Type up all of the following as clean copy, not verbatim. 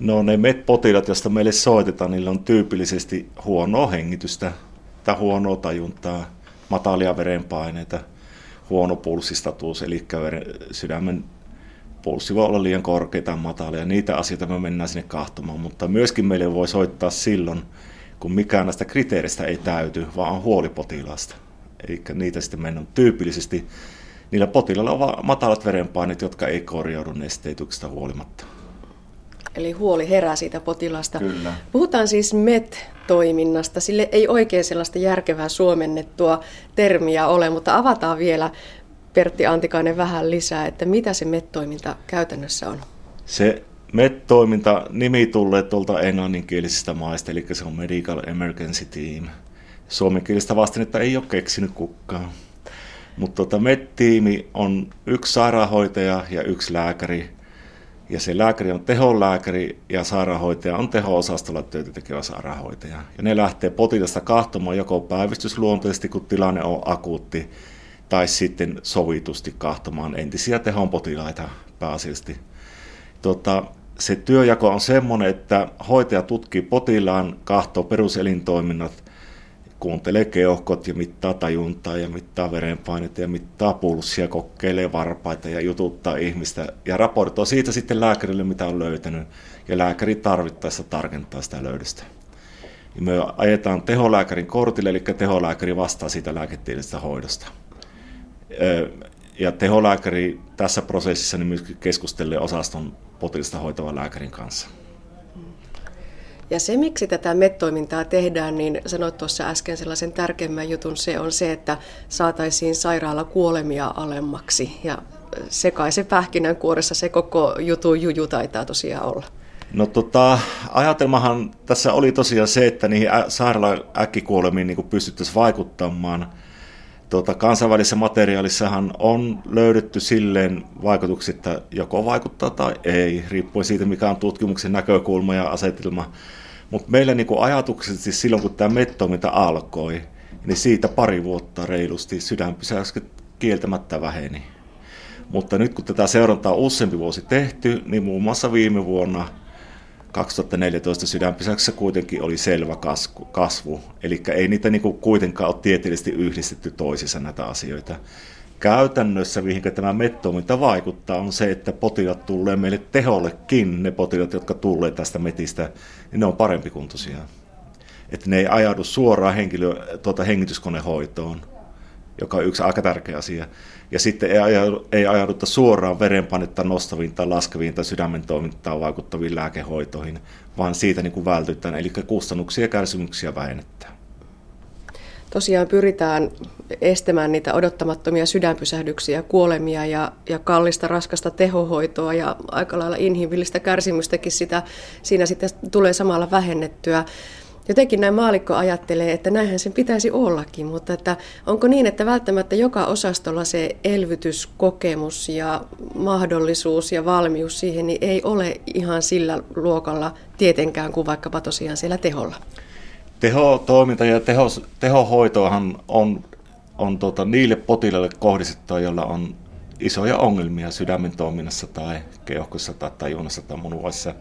No ne MET-potilaat, joista meille soitetaan, niillä on tyypillisesti huonoa hengitystä tai huonoa tajuntaa, matalia verenpaineita, huono pulssistatus, eli sydämen pulssi voi olla liian korkea tai matalia. Niitä asioita me mennään sinne kahtomaan, mutta myöskin meille voi soittaa silloin, kun mikään näistä kriteeristä ei täyty, vaan on huoli potilaasta. Eli niitä sitten mennään tyypillisesti. Niillä potilailla on matalat verenpaineet, jotka ei korjaudu nesteytyksestä huolimatta. Eli huoli herää siitä potilasta. Kyllä. Puhutaan siis MET-toiminnasta. Sille ei oikein sellaista järkevää suomennettua termiä ole, mutta avataan vielä, Pertti Antikainen, vähän lisää, että mitä se MET-toiminta käytännössä on? Se MET-toiminta nimi tulee tuolta englanninkielisistä maista, eli se on Medical Emergency Team. Suomenkielistä vastinetta ei ole keksinyt kukaan. Mutta MET-tiimi on yksi sairaanhoitaja ja yksi lääkäri. Ja se lääkäri on teholääkäri ja sairaanhoitaja on teho-osastolla työtä tekevä sairaanhoitaja. Ja ne lähtee potilasta kahtomaan joko päivystysluonteisesti, kun tilanne on akuutti, tai sitten sovitusti kahtomaan entisiä tehon potilaita pääasiallisesti. Se työjako on semmoinen, että hoitaja tutkii potilaan, kahtoo peruselintoiminnat, kuuntelee keuhkot ja mittaa tajuntaa ja mittaa verenpainetta ja mittaa pulssia, kokeilee varpaita ja jututtaa ihmistä ja raportoi siitä sitten lääkärille, mitä on löytänyt, ja lääkäri tarvittaessa tarkentaa sitä löydöstä. Ja me ajetaan teholääkärin kortille, eli teholääkäri vastaa siitä lääketieteellisestä hoidosta. Ja teholääkäri tässä prosessissa niin myöskin keskustelee osaston potilasta hoitavan lääkärin kanssa. Ja se, miksi tätä MET-toimintaa tehdään, niin sanoit tuossa äsken sellaisen tärkeimmän jutun, se on se, että saataisiin sairaalakuolemia alemmaksi. Ja se kai se pähkinänkuoressa se koko juju taitaa tosiaan olla. No ajatelmahan tässä oli tosiaan se, että niihin sairaala-äkkikuolemiin niin pystyttäisiin vaikuttamaan. Kansainvälisessä materiaalissahan on löydetty silleen vaikutukset, että joko vaikuttaa tai ei, riippuen siitä, mikä on tutkimuksen näkökulma ja asetelma. Mutta meillä niin ajatuksellisesti silloin, kun tämä MET-toiminta alkoi, niin siitä pari vuotta reilusti sydänpysähykset kieltämättä väheni. Mutta nyt kun tätä seurantaa on useampi vuosi tehty, niin muun muassa viime vuonna 2014 sydänpysähdyksissä kuitenkin oli selvä kasvu, eli ei niitä niin kuitenkaan ole tieteellisesti yhdistetty toisiinsa näitä asioita. Käytännössä, mihin tämä MET-toiminta vaikuttaa, on se, että potilaat tulee meille tehollekin, ne potilaat, jotka tulee tästä METistä, niin ne on parempikuntoisia. Että ne ei ajaudu suoraan hengityskonehoitoon, joka on yksi aika tärkeä asia. Ja sitten ei ajauduta suoraan verenpainetta nostaviin tai laskeviin tai sydämen toimintaan vaikuttaviin lääkehoitoihin, vaan siitä niin kuin vältytään, eli kustannuksia ja kärsimyksiä vähennetään. Tosiaan pyritään estämään niitä odottamattomia sydänpysähdyksiä, kuolemia ja kallista, raskasta tehohoitoa ja aika lailla inhimillistä kärsimystäkin siinä sitten tulee samalla vähennettyä. Jotenkin näin maallikko ajattelee, että näinhän sen pitäisi ollakin, mutta että onko niin, että välttämättä joka osastolla se elvytyskokemus ja mahdollisuus ja valmius siihen niin ei ole ihan sillä luokalla tietenkään kuin vaikkapa tosiaan siellä teholla? Tehotoiminta ja tehohoitohan on niille potilaille kohdistettua, joilla on isoja ongelmia sydämen toiminnassa tai keuhkossa tai tajunnassa tai munuaissa.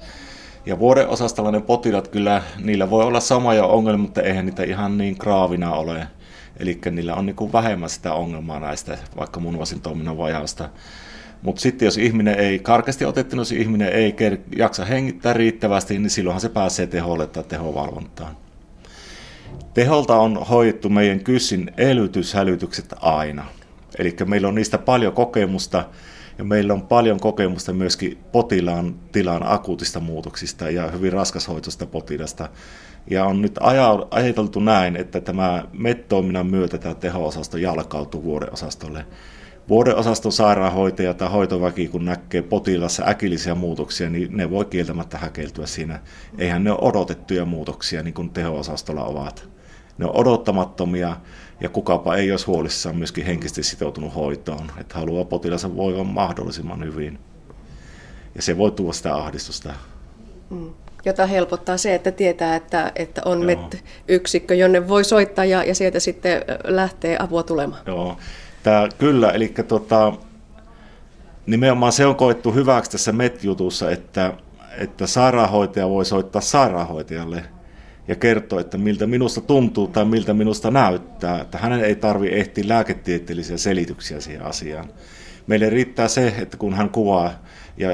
Ja vuodeosastolla ne potilaat kyllä, niillä voi olla samoja ongelmia, mutta eihän niitä ihan niin graavina ole. Eli niillä on niin kuin vähemmän sitä ongelmaa näistä, vaikka munuaisin toiminnan vajausta. Mutta sitten jos ihminen ei karkeasti otettuna, jos ihminen ei jaksa hengittää riittävästi, niin silloinhan se pääsee teholle tai tehovalvontaan. Teholta on hoidettu meidän KYSin elvytyshälytykset aina. Eli meillä on niistä paljon kokemusta. Ja meillä on paljon kokemusta myöskin potilaan tilan akuutista muutoksista ja hyvin raskashoitoista potilasta. Ja on nyt ajateltu näin, että tämä MET-toiminnan myötä tämä teho-osasto jalkautuu vuodeosastolle. Vuodeosaston sairaanhoitaja tai hoitoväki, kun näkee potilassa äkillisiä muutoksia, niin ne voi kieltämättä häkeltyä siinä. Eihän ne ole odotettuja muutoksia, niin kuin teho-osastolla ovat. Ne on odottamattomia ja kukapa ei olisi huolissaan myöskin henkisesti sitoutunut hoitoon, että haluaa potilaansa voivan mahdollisimman hyvin. Ja se voi tuoda sitä ahdistusta. Jota helpottaa se, että tietää, että on MET-yksikkö, jonne voi soittaa ja sieltä sitten lähtee apua tulemaan. Joo, kyllä. Eli nimenomaan se on koettu hyväksi tässä MET-jutussa, että että sairaanhoitaja voi soittaa sairaanhoitajalle ja kertoa, että miltä minusta tuntuu tai miltä minusta näyttää. Että hänen ei tarvitse ehtiä lääketieteellisiä selityksiä siihen asiaan. Meille riittää se, että kun hän kuvaa, ja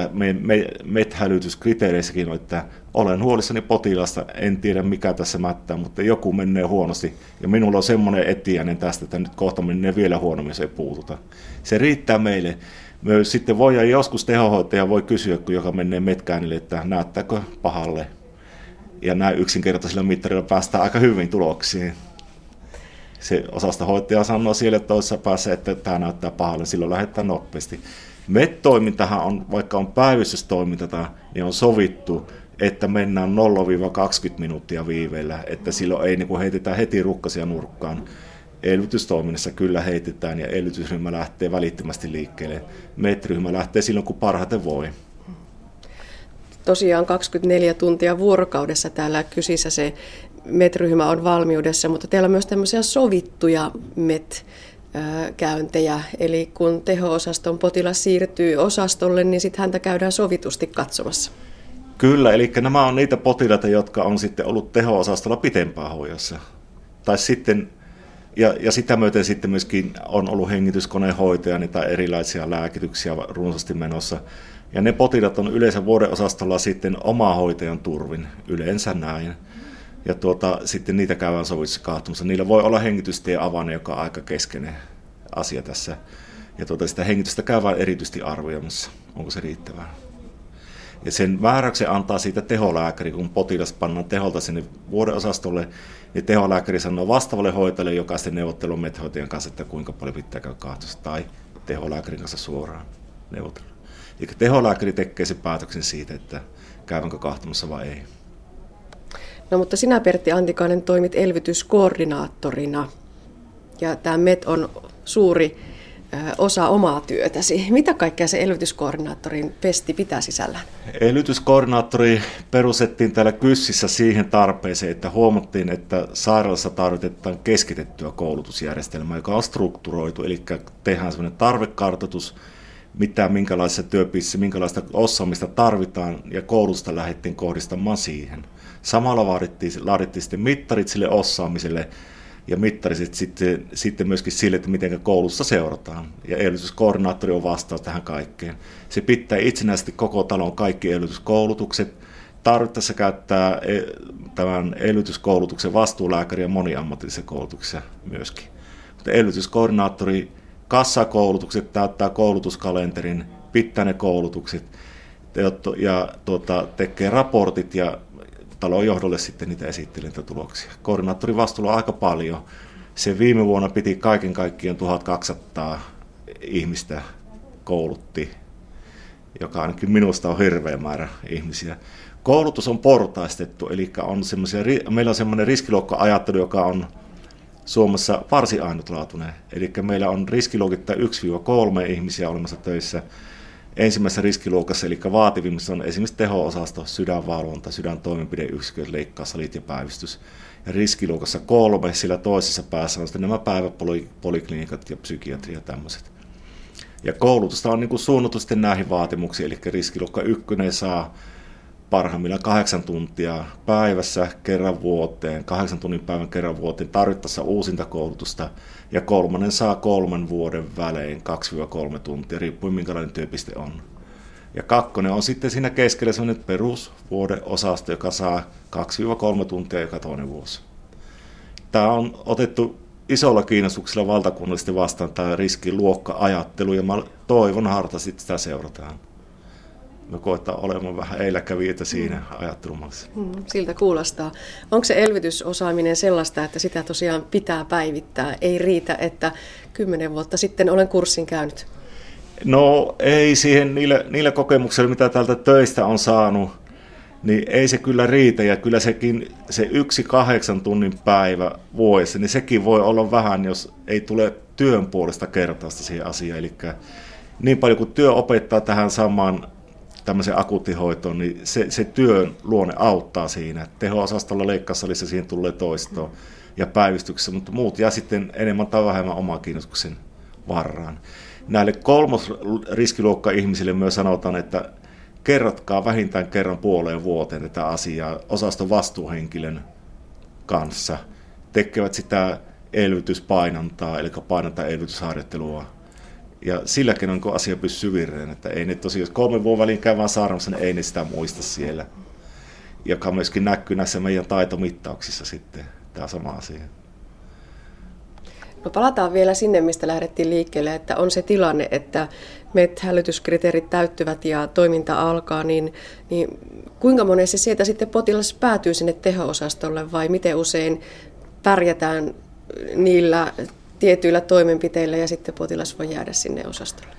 methälytyskriteereissäkin on, että olen huolissani potilasta, en tiedä mikä tässä mättää, mutta joku menee huonosti. Ja minulla on semmoinen etiäinen tästä, että nyt kohta menee vielä huonommin, se ei puututa. Se riittää meille. Me sitten voidaan joskus tehohoitaja voi kysyä, kun joka menee metkäänille, että näyttääkö pahalle. Ja näin yksinkertaisilla mittarilla päästään aika hyvin tuloksiin. Se osastohoitaja sanoo siellä toisessa päässä, että tämä näyttää pahalle, silloin lähdetään nopeasti. MET-toimintahan on, vaikka on päivystystoiminta, niin on sovittu, että mennään 0-20 minuuttia viiveellä, että silloin ei niin heitetä heti rukkasia nurkkaan. Elvytystoiminnassa kyllä heitetään ja elvytysryhmä lähtee välittömästi liikkeelle. MET-ryhmä lähtee silloin, kun parhaiten voi. Tosiaan 24 tuntia vuorokaudessa täällä kysissä se MET-ryhmä on valmiudessa, mutta teillä on myös tämmöisiä sovittuja MET-käyntejä. Eli kun teho-osaston potilas siirtyy osastolle, niin sitten häntä käydään sovitusti katsomassa. Kyllä, eli nämä on niitä potilaita, jotka on sitten ollut teho-osastolla pitempään hoidossa. Tai sitten, ja sitä myöten sitten myöskin on ollut hengityskonehoitaja tai erilaisia lääkityksiä runsaasti menossa. Ja ne potilaat on yleensä vuodeosastolla sitten omahoitajan turvin, yleensä näin. Ja sitten niitä käydään sovitussa kahtumassa. Niillä voi olla hengitystien avainen, joka on aika keskeinen asia tässä. Ja sitä hengitystä käydään erityisesti arvioimassa, onko se riittävää. Ja sen määräyksen antaa siitä teholääkäri, kun potilas pannaan teholta sinne vuodeosastolle, niin teholääkäri sanoo vastaavalle hoitajalle, joka sitten neuvottelee MET-hoitajan kanssa, että kuinka paljon pitää käydä kahtumassa, tai teholääkärin kanssa suoraan neuvotella. Eli teholääkäri tekee sen päätöksen siitä, että käydäänkö kahtumassa vai ei. No mutta sinä, Pertti Antikainen, toimit elvytyskoordinaattorina ja tämä MET on suuri osa omaa työtäsi. Mitä kaikkea se elvytyskoordinaattorin pesti pitää sisällään? Elvytyskoordinaattori perustettiin täällä KYSissä siihen tarpeeseen, että huomattiin, että sairaalassa tarvitaan keskitettyä koulutusjärjestelmää, joka on strukturoitu, eli tehdään sellainen tarvekartoitus, mitä minkälaisessa työpiirissä, minkälaista osaamista tarvitaan, ja koulutusta lähdettiin kohdistamaan siihen. Samalla laadittiin sitten mittarit sille osaamiselle ja mittariset sitten myöskin sille, että miten koulussa seurataan. Ja elvytyskoordinaattori on vastaus tähän kaikkeen. Se pitää itsenäisesti koko talon kaikki elvytyskoulutukset. Tarvittaessa käyttää tämän elvytyskoulutuksen vastuulääkäriä moniammatillisessa koulutuksessa myöskin. Mutta elvytyskoordinaattori kassakoulutukset, täyttää koulutuskalenterin, pitää ne koulutukset ja tekee raportit ja talon johdolle sitten niitä esittelintä tuloksia. Koordinaattorin vastuulla on aika paljon. Se viime vuonna piti kaiken kaikkiaan 1200 ihmistä koulutti, joka ainakin minusta on hirveä määrä ihmisiä. Koulutus on portaistettu, eli meillä on semmoinen riskiluokka-ajattelu, joka on Suomessa varsin ainutlaatuinen, eli meillä on riskiluokittain 1-3 ihmisiä olemassa töissä. Ensimmäisessä riskiluokassa, eli vaativimmissa, on esimerkiksi teho-osasto, sydänvalvonta, sydäntoimenpideyksiköt, leikkaussalit ja päivystys. Ja riskiluokassa 3, sillä toisessa päässä on sitten nämä päiväpoliklinikat ja psykiatria ja tämmöiset. Ja koulutusta on niin suunnattu sitten näihin vaatimuksiin, eli riskiluokka 1 saa parhaimmillaan 8 tuntia päivässä kerran vuoteen, 8 tunnin päivän kerran vuoteen tarvittaessa uusintakoulutusta, ja 3. saa 3 vuoden välein 2-3 tuntia, riippuen minkälainen työpiste on. Ja 2. on sitten siinä keskellä sellainen perusvuodeosasto, joka saa 2-3 tuntia joka toinen vuosi. Tämä on otettu isolla kiinnostuksella valtakunnallisesti vastaan tämä riskiluokka-ajattelu, ja mä toivon hartaasti, että sitä seurataan. Me koetaan olemaan vähän edelläkävijöitä siinä ajattelumassa. Siltä kuulostaa. Onko se elvytysosaaminen sellaista, että sitä tosiaan pitää päivittää? Ei riitä, että 10 vuotta sitten olen kurssin käynyt. No ei siihen niillä kokemuksilla, mitä täältä töistä on saanut, niin ei se kyllä riitä. Ja kyllä se 1-8 tunnin päivä vuodessa, niin sekin voi olla vähän, jos ei tule työn puolesta kertausta siihen asiaan. Eli niin paljon kuin työ opettaa tähän samaan tämmöiseen akuuttihoitoon, niin se työn luonne auttaa siinä. Teho-osastolla, leikkaussalissa siihen tulee toistoon ja päivystyksessä, mutta muut jää sitten enemmän tai vähemmän omaa kiinnostuksen varraan. Näille 3. riskiluokka-ihmisille myös sanotaan, että kerrotkaa vähintään kerran puoleen vuoteen tätä asiaa osaston vastuuhenkilön kanssa. Tekevät sitä elvytyspainantaa, eli painanta-elvytysharjoittelua. Ja silläkin on, kun asia pysyy virreen, että ei ne tosiaan, jos 3 vuoden väliin käy vaan sairaamassa, niin ei ne sitä muista siellä. Joka myöskin näkyy näissä meidän taitomittauksissa sitten, tämä sama asia. No palataan vielä sinne, mistä lähdettiin liikkeelle, että on se tilanne, että MET-hälytyskriteerit täyttyvät ja toiminta alkaa, niin kuinka monesti sieltä sitten potilas päätyy sinne teho-osastolle vai miten usein pärjätään niillä tietyillä toimenpiteillä ja sitten potilas voi jäädä sinne osastolle?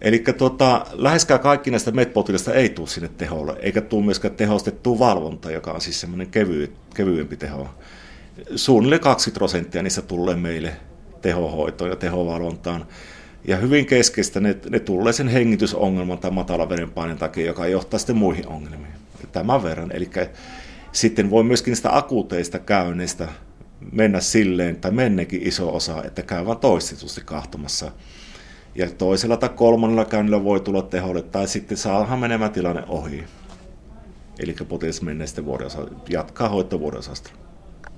Eli läheskään kaikki näistä MET-potilasta ei tule sinne teholle, eikä tule myöskään tehostettua valvontaa, joka on siis semmoinen kevyempi teho. Suunnilleen 20% niistä tulee meille tehohoitoon ja tehovalvontaan. Ja hyvin keskeistä ne tulee sen hengitysongelman tai matalan verenpaineen takia, joka johtaa sitten muihin ongelmiin. Tämän verran. Eli sitten voi myöskin niistä akuuteista käynneistä mennä silleen, tai mennekin iso osa, että käy vaan toistetusti kahtomassa. Ja toisella tai kolmannella käynnillä voi tulla teholle, tai sitten saadaan menemään tilanne ohi. Eli potilas menee sitten jatkaa hoitovuodeosasta.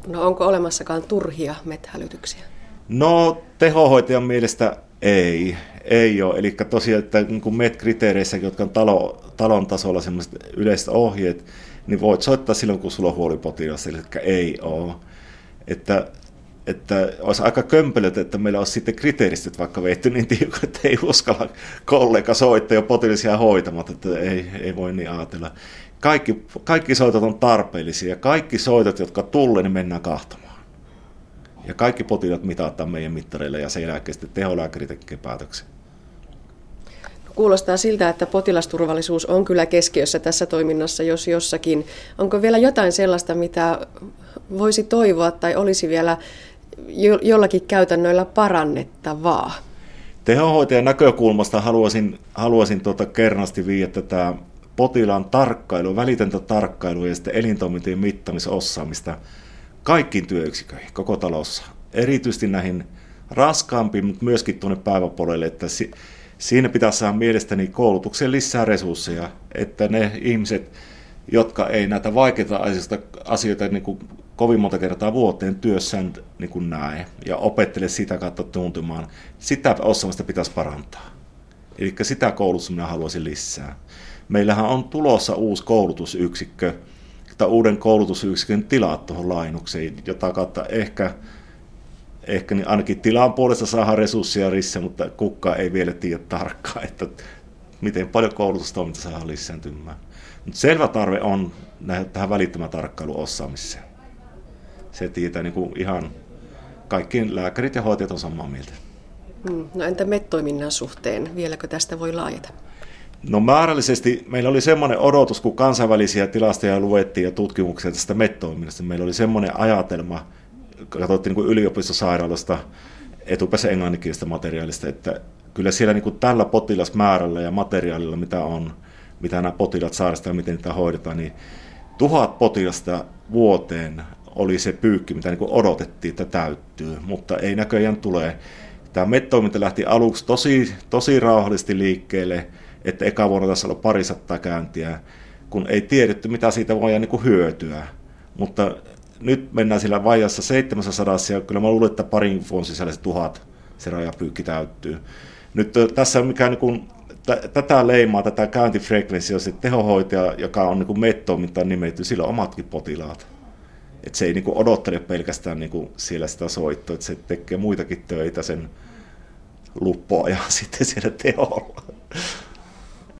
No onko olemassakaan turhia MET-hälytyksiä? No tehohoitajan mielestä ei ole. Eli tosiaan, että niin MET-kriteereissä, jotka on talon tasolla sellaiset yleiset ohjeet, niin voit soittaa silloin, kun sulla on huolipotilas, eli ei ole. Että olisi aika kömpelöt, että meillä olisi sitten kriteeristöt vaikka veitty niin tiukka, että ei uskalla kollega soittaa ja potilas jää hoitamatta, että ei voi niin ajatella. Kaikki soitot on tarpeellisia ja kaikki soitot, jotka tulee, niin mennään kahtomaan. Ja kaikki potilaat mitataan meidän mittareilla ja sen jälkeen sitten teholääkäri tekee päätöksen. Kuulostaa siltä, että potilasturvallisuus on kyllä keskiössä tässä toiminnassa, jos jossakin. Onko vielä jotain sellaista, mitä voisi toivoa tai olisi vielä jollakin käytännöillä parannettavaa? Tehohoitajan näkökulmasta haluaisin kernasti viedä tätä potilaan tarkkailu, välitöntä tarkkailua ja sitten elintoimintojen mittamisosaamista kaikkiin työyksiköihin koko talossa. Erityisesti näihin raskaampiin, mutta myöskin tuonne päiväpuolelle, että siinä pitäisi saada mielestäni koulutuksen lisää resursseja, että ne ihmiset, jotka ei näitä vaikeita asioita niin kuin kovin monta kertaa vuoteen työssään niin kuin näe ja opettele sitä kautta tuntumaan, sitä osaamista pitäisi parantaa. Eli sitä koulutusta minä haluaisin lisää. Meillähän on tulossa uusi koulutusyksikkö tai uuden koulutusyksikön tilaa tuohon lainukseen, jota kautta ehkä niin ainakin tilan puolesta saadaan resursseja lisää, mutta kukaan ei vielä tiedä tarkkaan, että miten paljon koulutustoiminta saadaan lisääntymään. Mutta selvä tarve on tähän välittömän tarkkailun osaamiseen. Se tietää niin kuin ihan kaikki lääkärit ja hoitajat on samaa mieltä. No entä MET-toiminnan suhteen? Vieläkö tästä voi laajata? No määrällisesti meillä oli semmoinen odotus, kun kansainvälisiä tilastoja luettiin ja tutkimuksia tästä MET-toiminnasta. Meillä oli semmoinen ajatelma, katsottiin niin yliopistosairaalasta, etupäässä englanninkielistä materiaalista, että kyllä siellä niin tällä potilasmäärällä ja materiaalilla, mitä nämä potilaat sairastavat ja miten niitä hoidetaan, niin 1000 potilasta vuoteen oli se pyykki, mitä niin odotettiin, että täyttyy, mutta ei näköjään tule. Tämä MET-toiminta lähti aluksi tosi rauhallisesti liikkeelle, että eka vuonna tässä oli 200 käyntiä, kun ei tiedetty, mitä siitä voidaan niin hyötyä, mutta nyt mennään sillä vajassa 700, ja kyllä mä luulen, että parin vuoden sisällä se 1000 se rajapyykki täyttyy. Nyt tässä mikä niin kuin, tätä leimaa, tätä käyntifrekvenssiä, on se tehohoitaja, joka on niin MET-toimintaan nimetty, sillä on omatkin potilaat. Et se ei niin kuin odottele pelkästään niin kuin siellä sitä soittoa, että se tekee muitakin töitä sen luppoa ja sitten siellä teholla.